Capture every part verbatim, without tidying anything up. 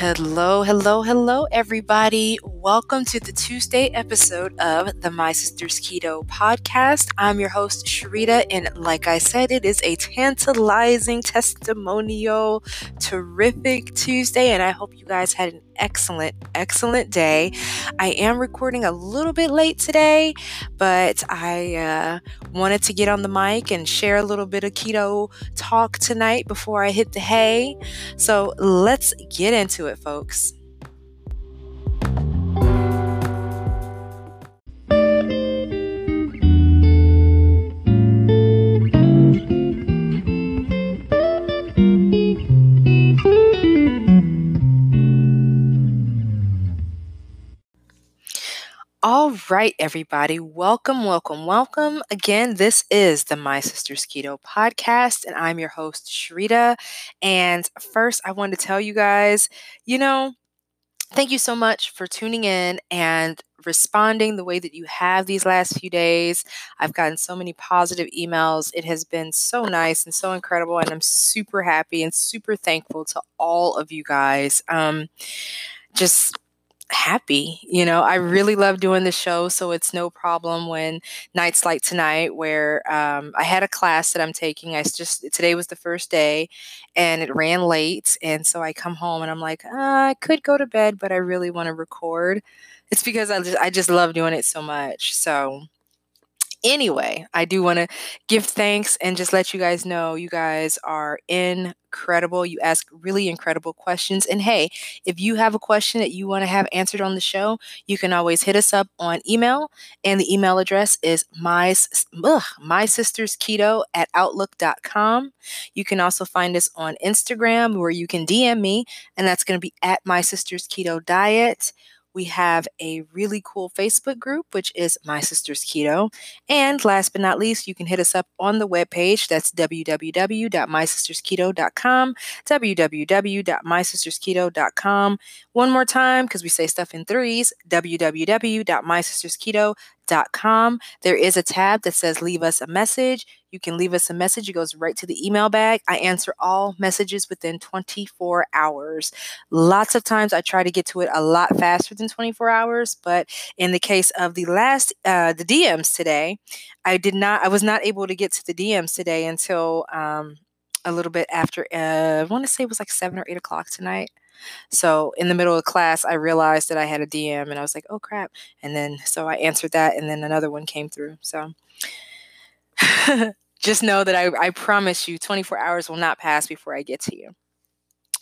Hello, hello, hello, everybody. Welcome to the Tuesday episode of the My Sister's Keto Podcast. I'm your host, Sherita, and like I said, it is a tantalizing, testimonial, terrific Tuesday, and I hope you guys had an excellent, excellent day. I am recording a little bit late today, but I uh, wanted to get on the mic and share a little bit of keto talk tonight before I hit the hay. So let's get into it, folks. All right, everybody. Welcome, welcome, welcome. Again, this is the My Sister's Keto Podcast, and I'm your host, Sherita. And first, I wanted to tell you guys, you know, thank you so much for tuning in and responding the way that you have these last few days. I've gotten so many positive emails. It has been so nice and so incredible, and I'm super happy and super thankful to all of you guys. Um, just... happy. You know, I really love doing the show, so it's no problem when nights like tonight where um, I had a class that I'm taking. I just, today was the first day and it ran late. And so I come home and I'm like, uh, I could go to bed, but I really want to record. It's because I just, I just love doing it so much. So anyway, I do want to give thanks and just let you guys know you guys are incredible. You ask really incredible questions. And hey, if you have a question that you want to have answered on the show, you can always hit us up on email. And the email address is my, ugh, mysistersketo at outlook dot com. You can also find us on Instagram where you can D M me, and that's going to be at mysistersketodiet. We have a really cool Facebook group, which is My Sister's Keto. And last but not least, you can hit us up on the webpage. That's w w w dot my sisters keto dot com, w w w dot my sisters keto dot com. One more time, because we say stuff in threes, w w w dot my sisters keto dot com. There is a tab that says leave us a message. You can leave us a message. It goes right to the email bag. I answer all messages within twenty-four hours. Lots of times I try to get to it a lot faster than twenty-four hours, but in the case of the last, uh, the D Ms today, I did not, I was not able to get to the D Ms today until um, a little bit after, uh, I want to say it was like seven or eight o'clock tonight. So in the middle of class, I realized that I had a D M and I was like, oh crap. And then, so I answered that and then another one came through. So just know that I, I promise you twenty-four hours will not pass before I get to you.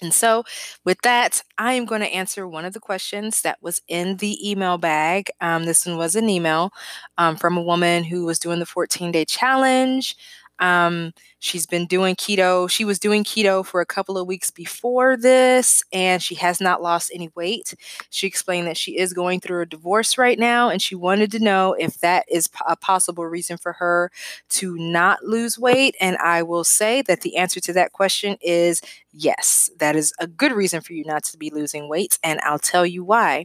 And so with that, I am going to answer one of the questions that was in the email bag. Um, this one was an email um, from a woman who was doing the fourteen day challenge. Um, she's been doing keto. She was doing keto for a couple of weeks before this, and she has not lost any weight. She explained that she is going through a divorce right now, and she wanted to know if that is a possible reason for her to not lose weight. And I will say that the answer to that question is yes, that is a good reason for you not to be losing weight. And I'll tell you why.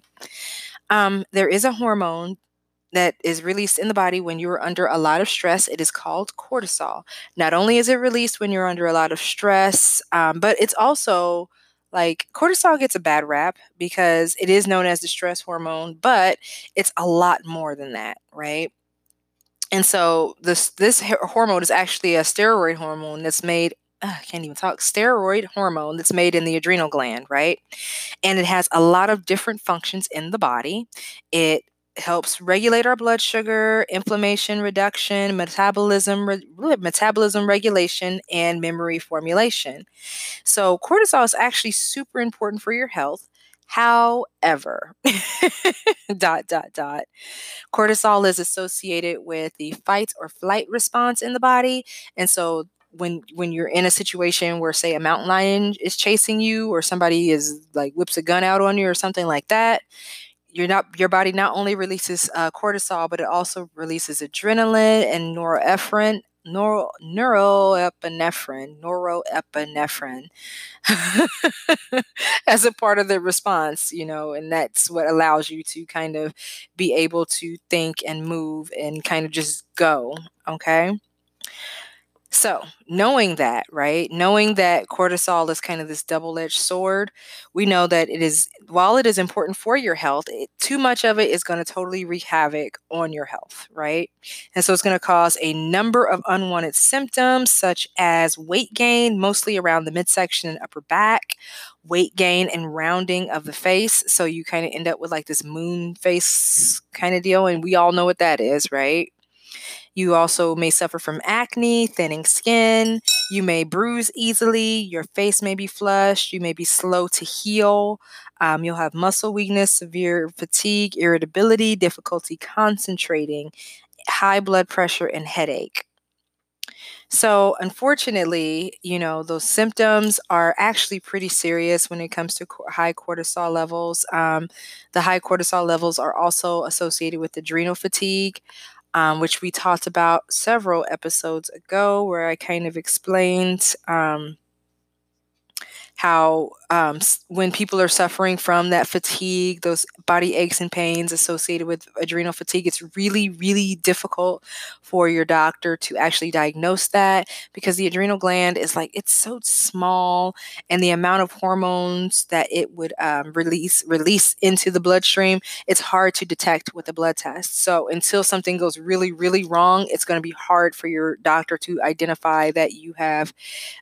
Um, there is a hormone that is released in the body when you're under a lot of stress. It is called cortisol. Not only is it released when you're under a lot of stress, um, but it's also like cortisol gets a bad rap because it is known as the stress hormone, but it's a lot more than that, right? And so this this hormone is actually a steroid hormone that's made I can't even talk, steroid hormone that's made in the adrenal gland, right? And it has a lot of different functions in the body. It helps regulate our blood sugar, inflammation reduction, metabolism, re- metabolism regulation, and memory formulation. So cortisol is actually super important for your health. However, dot, dot, dot, cortisol is associated with the fight or flight response in the body. And so when when you're in a situation where, say, a mountain lion is chasing you or somebody is like whips a gun out on you or something like that, You're not, your body not only releases uh, cortisol, but it also releases adrenaline and neuroepinephrine, neuro, neuroepinephrine, neuroepinephrine as a part of the response, you know, and that's what allows you to kind of be able to think and move and kind of just go, okay? So knowing that, right, knowing that cortisol is kind of this double-edged sword, we know that it is, while it is important for your health, it, too much of it is going to totally wreak havoc on your health, right? And so it's going to cause a number of unwanted symptoms, such as weight gain, mostly around the midsection and upper back, weight gain and rounding of the face. So you kind of end up with like this moon face kind of deal, and we all know what that is, right? You also may suffer from acne, thinning skin. You may bruise easily. Your face may be flushed. You may be slow to heal. Um, you'll have muscle weakness, severe fatigue, irritability, difficulty concentrating, high blood pressure, and headache. So unfortunately, you know, those symptoms are actually pretty serious when it comes to co- high cortisol levels. Um, the high cortisol levels are also associated with adrenal fatigue, Um, which we talked about several episodes ago, where I kind of explained um, how um, when people are suffering from that fatigue, those body aches and pains associated with adrenal fatigue, it's really, really difficult for your doctor to actually diagnose that, because the adrenal gland is like, it's so small, and the amount of hormones that it would um, release release into the bloodstream, it's hard to detect with a blood test. So until something goes really, really wrong, it's going to be hard for your doctor to identify that you have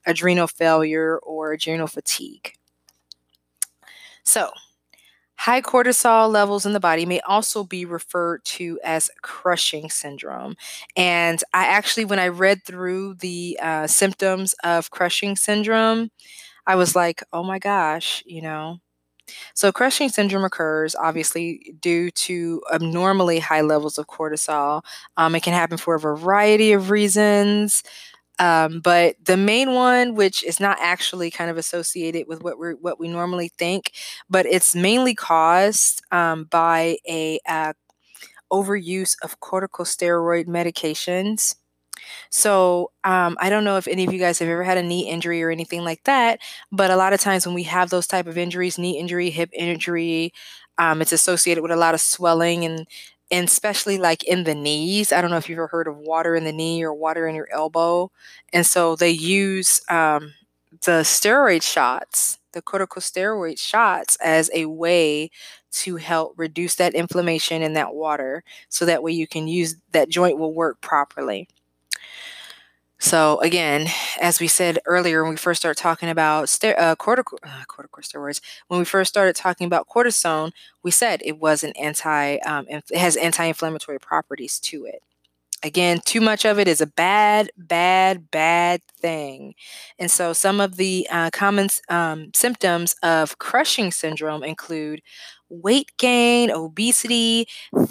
adrenal failure or adrenal fatigue. So high cortisol levels in the body may also be referred to as Cushing's syndrome. And I actually, when I read through the uh, symptoms of Cushing's syndrome, I was like, oh my gosh, you know. So Cushing's syndrome occurs, obviously, due to abnormally high levels of cortisol. Um, it can happen for a variety of reasons. Um, but the main one, which is not actually kind of associated with what we what we normally think, but it's mainly caused um, by a uh, overuse of corticosteroid medications. So um, I don't know if any of you guys have ever had a knee injury or anything like that, but a lot of times when we have those type of injuries, knee injury, hip injury, um, it's associated with a lot of swelling and. And especially like in the knees. I don't know if you've ever heard of water in the knee or water in your elbow. And so they use um, the steroid shots, the corticosteroid shots, as a way to help reduce that inflammation in that water. So that way you can use, that joint will work properly. So again, as we said earlier, when we first started talking about ster- uh, cortico- uh, corticosteroids, when we first started talking about cortisone, we said it was an anti, um, it has anti-inflammatory properties to it. Again, too much of it is a bad, bad, bad thing. And so some of the uh, common um, symptoms of Cushing's syndrome include weight gain, obesity,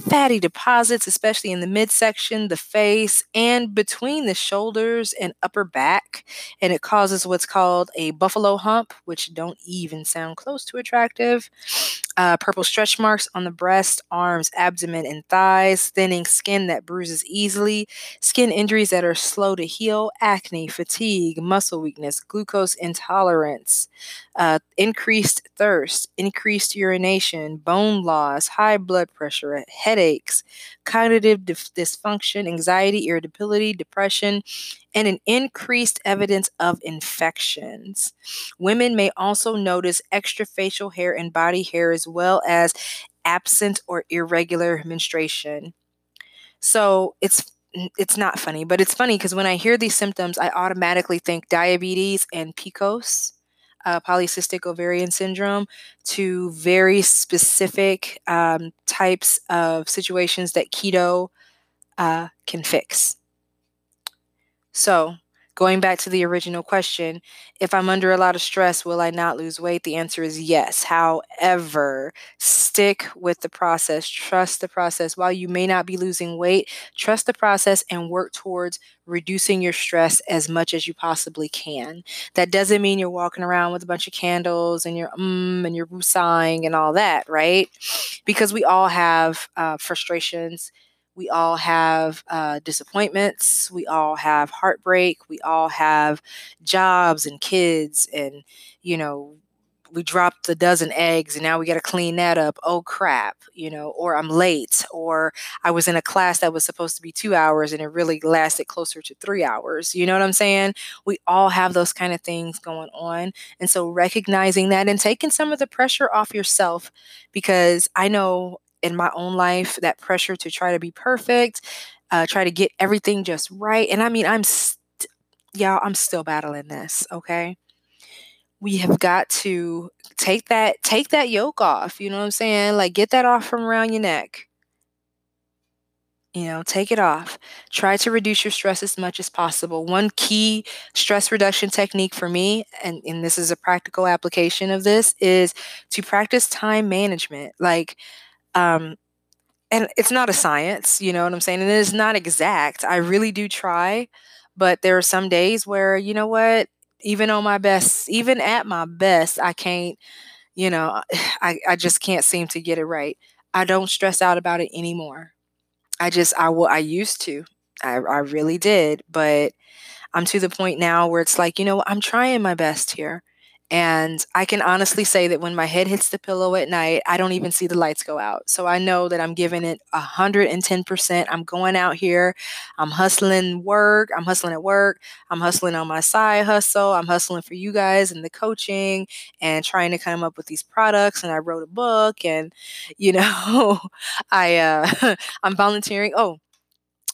fatty deposits, especially in the midsection, the face, and between the shoulders and upper back. And it causes what's called a buffalo hump, which don't even sound close to attractive. Uh, purple stretch marks on the breast, arms, abdomen, and thighs, thinning skin that bruises easily, skin injuries that are slow to heal, acne, fatigue, muscle weakness, glucose intolerance, uh, increased thirst, increased urination, bone loss, high blood pressure, headaches, cognitive dif- dysfunction, anxiety, irritability, depression, and an increased evidence of infections. Women may also notice extra facial hair and body hair, as well as absent or irregular menstruation. So it's it's not funny, but it's funny because when I hear these symptoms, I automatically think diabetes and P C O S. Uh, polycystic ovarian syndrome, to very specific um, types of situations that keto uh, can fix. So going back to the original question, if I'm under a lot of stress, will I not lose weight? The answer is yes. However, stick with the process. Trust the process. While you may not be losing weight, trust the process and work towards reducing your stress as much as you possibly can. That doesn't mean you're walking around with a bunch of candles and you're mm, and you're sighing and all that, right? Because we all have uh, frustrations. We all have uh, disappointments. We all have heartbreak. We all have jobs and kids and, you know, we dropped the dozen eggs and now we got to clean that up. Oh, crap, you know, or I'm late, or I was in a class that was supposed to be two hours and it really lasted closer to three hours. You know what I'm saying? We all have those kind of things going on. And so recognizing that and taking some of the pressure off yourself, because I know in my own life, that pressure to try to be perfect, uh, try to get everything just right. And I mean, I'm st- y'all, I'm still battling this. Okay. We have got to take that, take that yoke off. You know what I'm saying? Like, get that off from around your neck. You know, take it off. Try to reduce your stress as much as possible. One key stress reduction technique for me, and, and this is a practical application of this, is to practice time management. Like, Um, and it's not a science, you know what I'm saying? And it is not exact. I really do try, but there are some days where, you know what, even on my best, even at my best, I can't, you know, I, I just can't seem to get it right. I don't stress out about it anymore. I just, I will, I used to, I, I really did, but I'm to the point now where it's like, you know, I'm trying my best here. And I can honestly say that when my head hits the pillow at night, I don't even see the lights go out. So I know that I'm giving it one hundred ten percent. I'm going out here. I'm hustling work. I'm hustling at work. I'm hustling on my side hustle. I'm hustling for you guys and the coaching and trying to come up with these products. And I wrote a book and, you know, I, uh, I'm volunteering. Oh,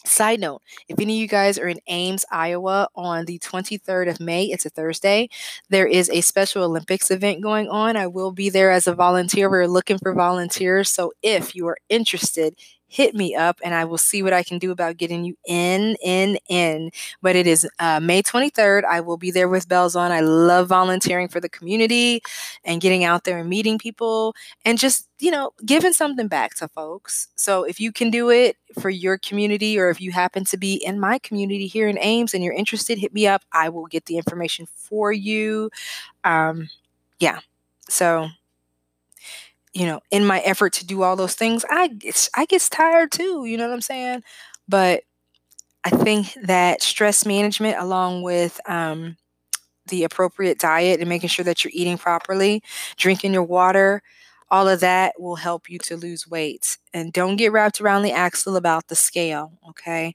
side note, if any of you guys are in Ames, Iowa, on the twenty-third of May, it's a Thursday, there is a Special Olympics event going on. I will be there as a volunteer. We're looking for volunteers. So if you are interested, hit me up and I will see what I can do about getting you in, in, in. But it is uh, May twenty-third. I will be there with bells on. I love volunteering for the community and getting out there and meeting people and just, you know, giving something back to folks. So if you can do it for your community, or if you happen to be in my community here in Ames and you're interested, hit me up. I will get the information for you. Um, yeah. So you know, in my effort to do all those things, I get, I get tired too, you know what I'm saying? But I think that stress management, along with um, the appropriate diet and making sure that you're eating properly, drinking your water, all of that will help you to lose weight. And don't get wrapped around the axle about the scale, okay?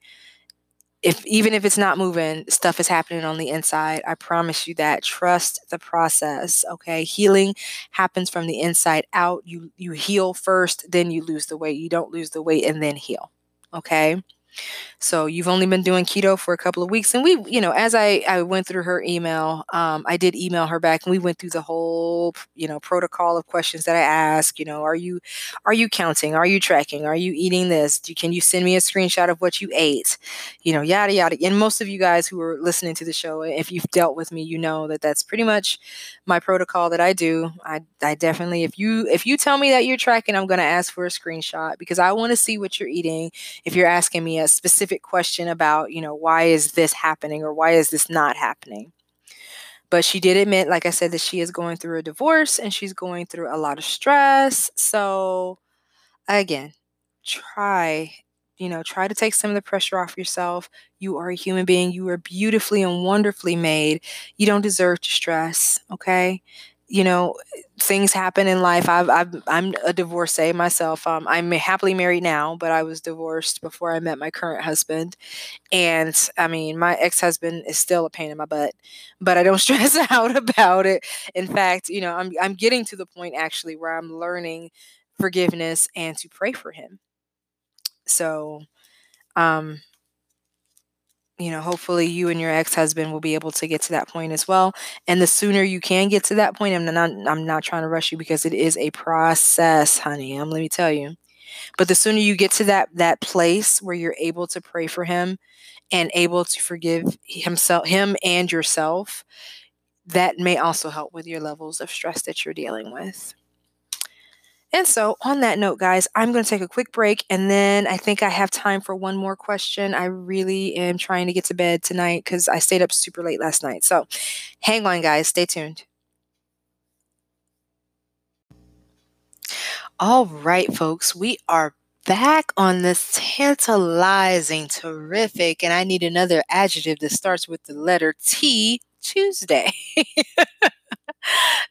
If even if it's not moving, stuff is happening on the inside. I promise you that. Trust the process, okay? Healing happens from the inside out. You you heal first, then you lose the weight. You don't lose the weight and then heal, okay? So you've only been doing keto for a couple of weeks. And we, you know, as I, I went through her email, um, I did email her back and we went through the whole, you know, protocol of questions that I ask. You know, are you, are you counting? Are you tracking? Are you eating this? Do, can you send me a screenshot of what you ate? You know, yada, yada. And most of you guys who are listening to the show, if you've dealt with me, you know that that's pretty much my protocol that I do. I, I definitely, if you, if you tell me that you're tracking, I'm going to ask for a screenshot because I want to see what you're eating. If you're asking me a specific question about, you know, why is this happening or why is this not happening? But she did admit, like I said, that she is going through a divorce and she's going through a lot of stress. So again, try, you know, try to take some of the pressure off yourself. You are a human being. You are beautifully and wonderfully made. You don't deserve to stress. Okay. You know, things happen in life. I've, I've, I'm a divorcee myself. Um, I'm happily married now, but I was divorced before I met my current husband. And I mean, my ex-husband is still a pain in my butt, but I don't stress out about it. In fact, you know, I'm, I'm getting to the point actually where I'm learning forgiveness and to pray for him. So, um, you know, hopefully you and your ex-husband will be able to get to that point as well. And the sooner you can get to that point, I'm not, I'm not trying to rush you because it is a process, honey. Um, let me tell you, but the sooner you get to that, that place where you're able to pray for him and able to forgive himself, him and yourself, that may also help with your levels of stress that you're dealing with. And so on that note, guys, I'm going to take a quick break and then I think I have time for one more question. I really am trying to get to bed tonight because I stayed up super late last night. So hang on, guys. Stay tuned. All right, folks, we are back on this tantalizing, terrific, and I need another adjective that starts with the letter T, Tuesday.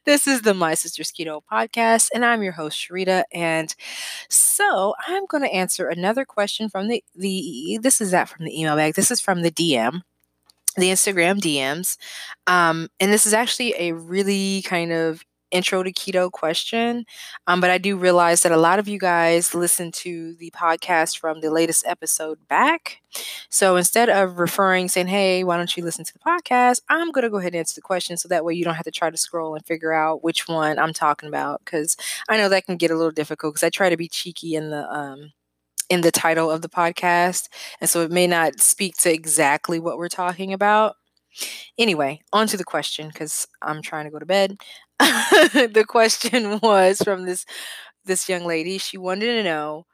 This is the My Sister's Keto Podcast, and I'm your host, Sherita. And so I'm going to answer another question from the, the this is that from the email bag. This is from the D M, the Instagram D Ms. Um, and this is actually a really kind of intro to keto question. Um, but I do realize that a lot of you guys listen to the podcast from the latest episode back. So instead of referring, saying, hey, why don't you listen to the podcast? I'm going to go ahead and answer the question. So that way you don't have to try to scroll and figure out which one I'm talking about. Cause I know that can get a little difficult because I try to be cheeky in the, um, in the title of the podcast. And so it may not speak to exactly what we're talking about. Anyway, on to the question, cause I'm trying to go to bed. The question was from this this young lady. She wanted to know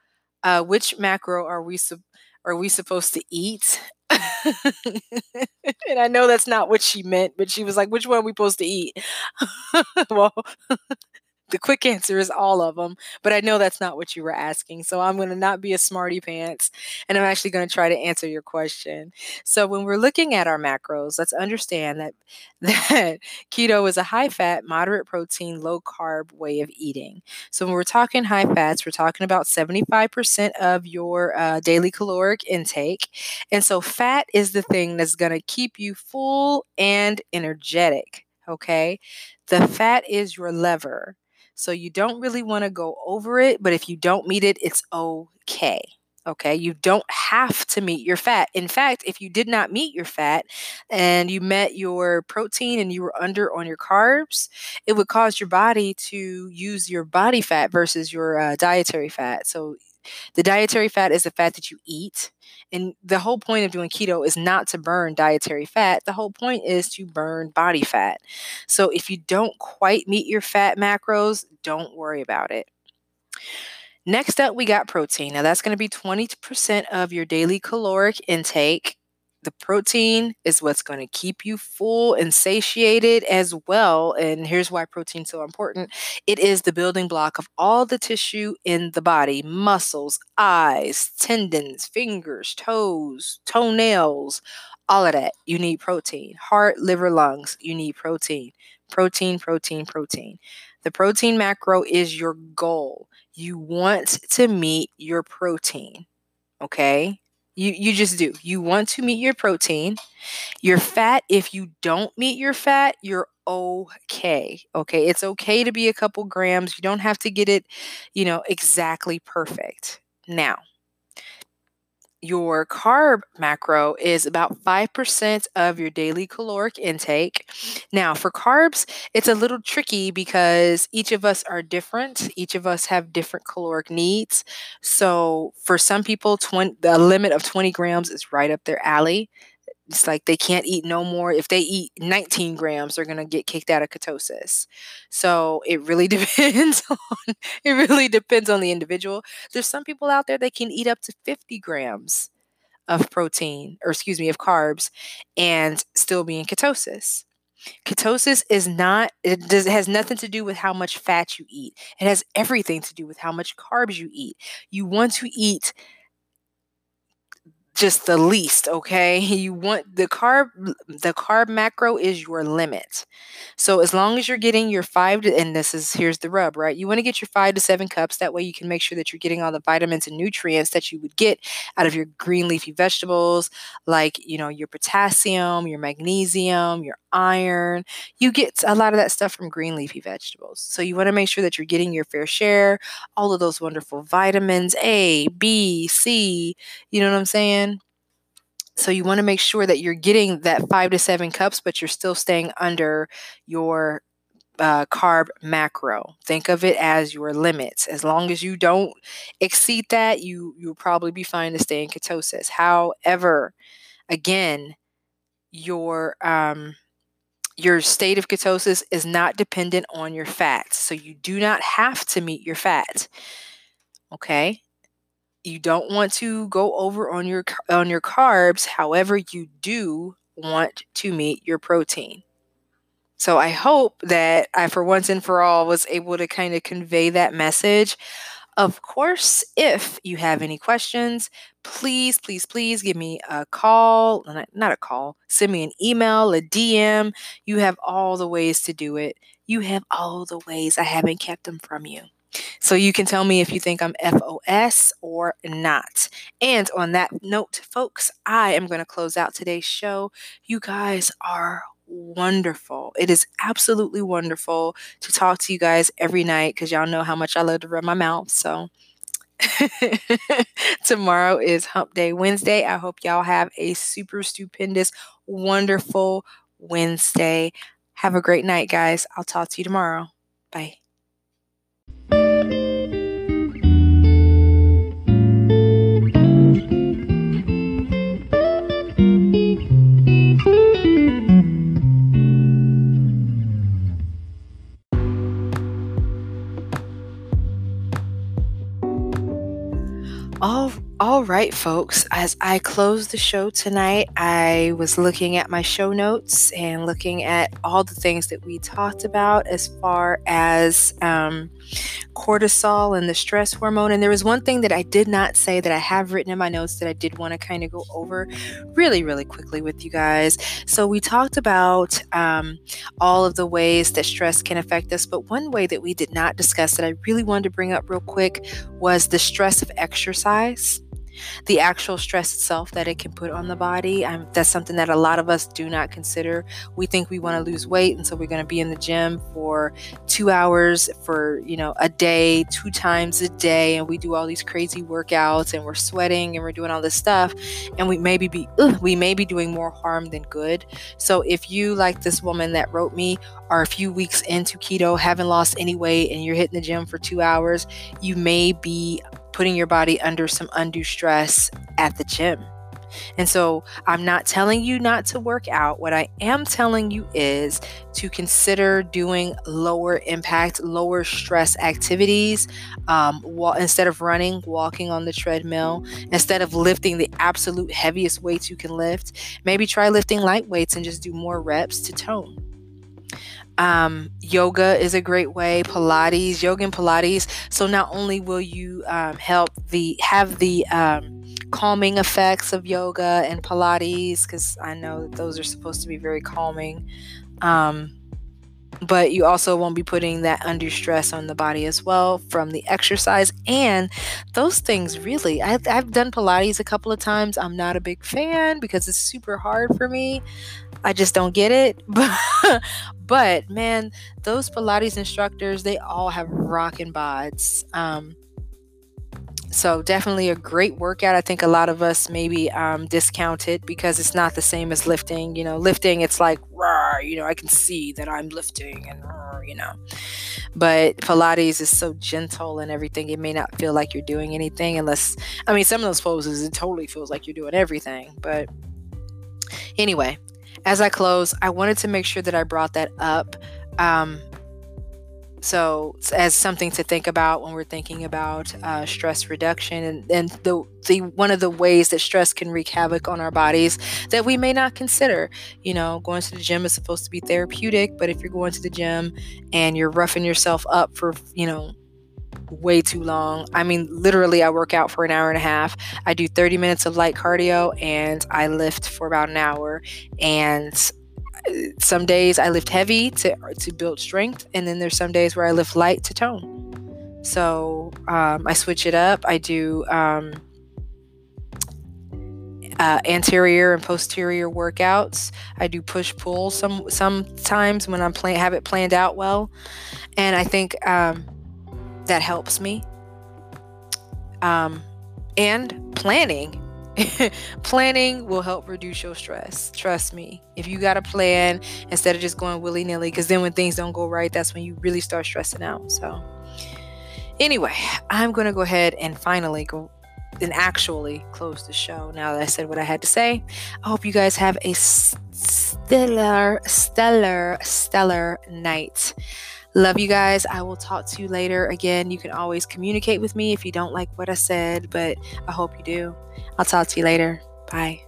uh, which macro are we su- are we supposed to eat? And I know that's not what she meant, but she was like, "Which one are we supposed to eat?" Well, the quick answer is all of them, but I know that's not what you were asking. So I'm going to not be a smarty pants, and I'm actually going to try to answer your question. So when we're looking at our macros, let's understand that, that keto is a high-fat, moderate protein, low-carb way of eating. So when we're talking high fats, we're talking about seventy-five percent of your uh, daily caloric intake. And so fat is the thing that's going to keep you full and energetic, okay? The fat is your lever. So you don't really want to go over it, but if you don't meet it, it's okay. Okay. You don't have to meet your fat. In fact, if you did not meet your fat and you met your protein and you were under on your carbs, it would cause your body to use your body fat versus your uh, dietary fat. So the dietary fat is the fat that you eat. And the whole point of doing keto is not to burn dietary fat. The whole point is to burn body fat. So if you don't quite meet your fat macros, don't worry about it. Next up, we got protein. Now that's going to be twenty percent of your daily caloric intake. The protein is what's going to keep you full and satiated as well. And here's why protein is so important. It is the building block of all the tissue in the body: muscles, eyes, tendons, fingers, toes, toenails, all of that. You need protein. Heart, liver, lungs, you need protein. Protein, protein, protein. The protein macro is your goal. You want to meet your protein, okay? You you just do. You want to meet your protein. Your fat, if you don't meet your fat, you're okay. Okay, it's okay to be a couple grams. You don't have to get it, you know, exactly perfect. Now, your carb macro is about five percent of your daily caloric intake. Now, for carbs, it's a little tricky because each of us are different. Each of us have different caloric needs. So for some people, twenty, the limit of twenty grams is right up their alley. It's like they can't eat no more. If they eat nineteen grams, they're going to get kicked out of ketosis. So it really depends on, it really depends on the individual. There's some people out there that can eat up to fifty grams of protein, or excuse me, of carbs, and still be in ketosis. Ketosis is not, it, does, it has nothing to do with how much fat you eat. It has everything to do with how much carbs you eat. You want to eat just the least, okay? You want the carb, the carb macro is your limit. So as long as you're getting your five to, and this is, here's the rub, right? You want to get your five to seven cups. That way you can make sure that you're getting all the vitamins and nutrients that you would get out of your green leafy vegetables, like, you know, your potassium, your magnesium, your iron. You get a lot of that stuff from green leafy vegetables. So you want to make sure that you're getting your fair share, all of those wonderful vitamins, A, B, C, you know what I'm saying? So you want to make sure that you're getting that five to seven cups, but you're still staying under your uh, carb macro. Think of it as your limits. As long as you don't exceed that, you, you'll probably be fine to stay in ketosis. However, again, your um, your state of ketosis is not dependent on your fats. So you do not have to meet your fat. Okay? You don't want to go over on your on your carbs. However, you do want to meet your protein. So I hope that I, for once and for all, was able to kind of convey that message. Of course, if you have any questions, please, please, please give me a call, not a call, send me an email, a D M. You have all the ways to do it. You have all the ways. I haven't kept them from you. So you can tell me if you think I'm F O S or not. And on that note, folks, I am going to close out today's show. You guys are wonderful. It is absolutely wonderful to talk to you guys every night because y'all know how much I love to rub my mouth. So tomorrow is Hump Day Wednesday. I hope y'all have a super stupendous, wonderful Wednesday. Have a great night, guys. I'll talk to you tomorrow. Bye. All, all right, folks, as I close the show tonight, I was looking at my show notes and looking at all the things that we talked about as far as um, cortisol and the stress hormone. And there was one thing that I did not say that I have written in my notes that I did want to kind of go over really, really quickly with you guys. So we talked about um, all of the ways that stress can affect us. But one way that we did not discuss that I really wanted to bring up real quick was the stress of exercise. The actual stress itself that it can put on the body. Um, that's something that a lot of us do not consider. We think we want to lose weight, and so we're going to be in the gym for two hours for, you know, a day, two times a day, and we do all these crazy workouts, and we're sweating, and we're doing all this stuff, and we maybe be ugh, we may be doing more harm than good. So if you, like this woman that wrote me, are a few weeks into keto, haven't lost any weight, and you're hitting the gym for two hours, you may be putting your body under some undue stress at the gym. And so I'm not telling you not to work out. What I am telling you is to consider doing lower impact, lower stress activities. Um, wa- instead of running, walking on the treadmill, instead of lifting the absolute heaviest weights you can lift, maybe try lifting light weights and just do more reps to tone. Um, yoga is a great way, Pilates, yoga and Pilates. So not only will you um, help the have the um, calming effects of yoga and Pilates, because I know that those are supposed to be very calming, um, but you also won't be putting that undue stress on the body as well from the exercise. And those things really, I, I've done Pilates a couple of times. I'm not a big fan because it's super hard for me. I just don't get it. But man, those Pilates instructors, they all have rockin' bods. Um, so definitely a great workout. I think a lot of us maybe um, discount it because it's not the same as lifting. You know, lifting, it's like, rah, you know, I can see that I'm lifting and, rah, you know. But Pilates is so gentle and everything. It may not feel like you're doing anything unless, I mean, some of those poses, it totally feels like you're doing everything. But anyway. As I close, I wanted to make sure that I brought that up. Um, so as something to think about when we're thinking about uh, stress reduction and, and the, the one of the ways that stress can wreak havoc on our bodies that we may not consider. You know, going to the gym is supposed to be therapeutic, but if you're going to the gym and you're roughing yourself up for, you know, way too long. I mean, literally, I work out for an hour and a half. I do thirty minutes of light cardio and I lift for about an hour. And some days I lift heavy to, to build strength. And then there's some days where I lift light to tone. So um, I switch it up. I do um, uh, anterior and posterior workouts. I do push pull some sometimes when I'm plan- have it planned out well. And I think... Um, that helps me. Um, and planning. Planning will help reduce your stress. Trust me. If you got a plan instead of just going willy-nilly, because then when things don't go right, that's when you really start stressing out. So anyway, I'm going to go ahead and finally go and actually close the show now that I said what I had to say. I hope you guys have a stellar, stellar, stellar night. Love you guys. I will talk to you later. Again, you can always communicate with me if you don't like what I said, but I hope you do. I'll talk to you later. Bye.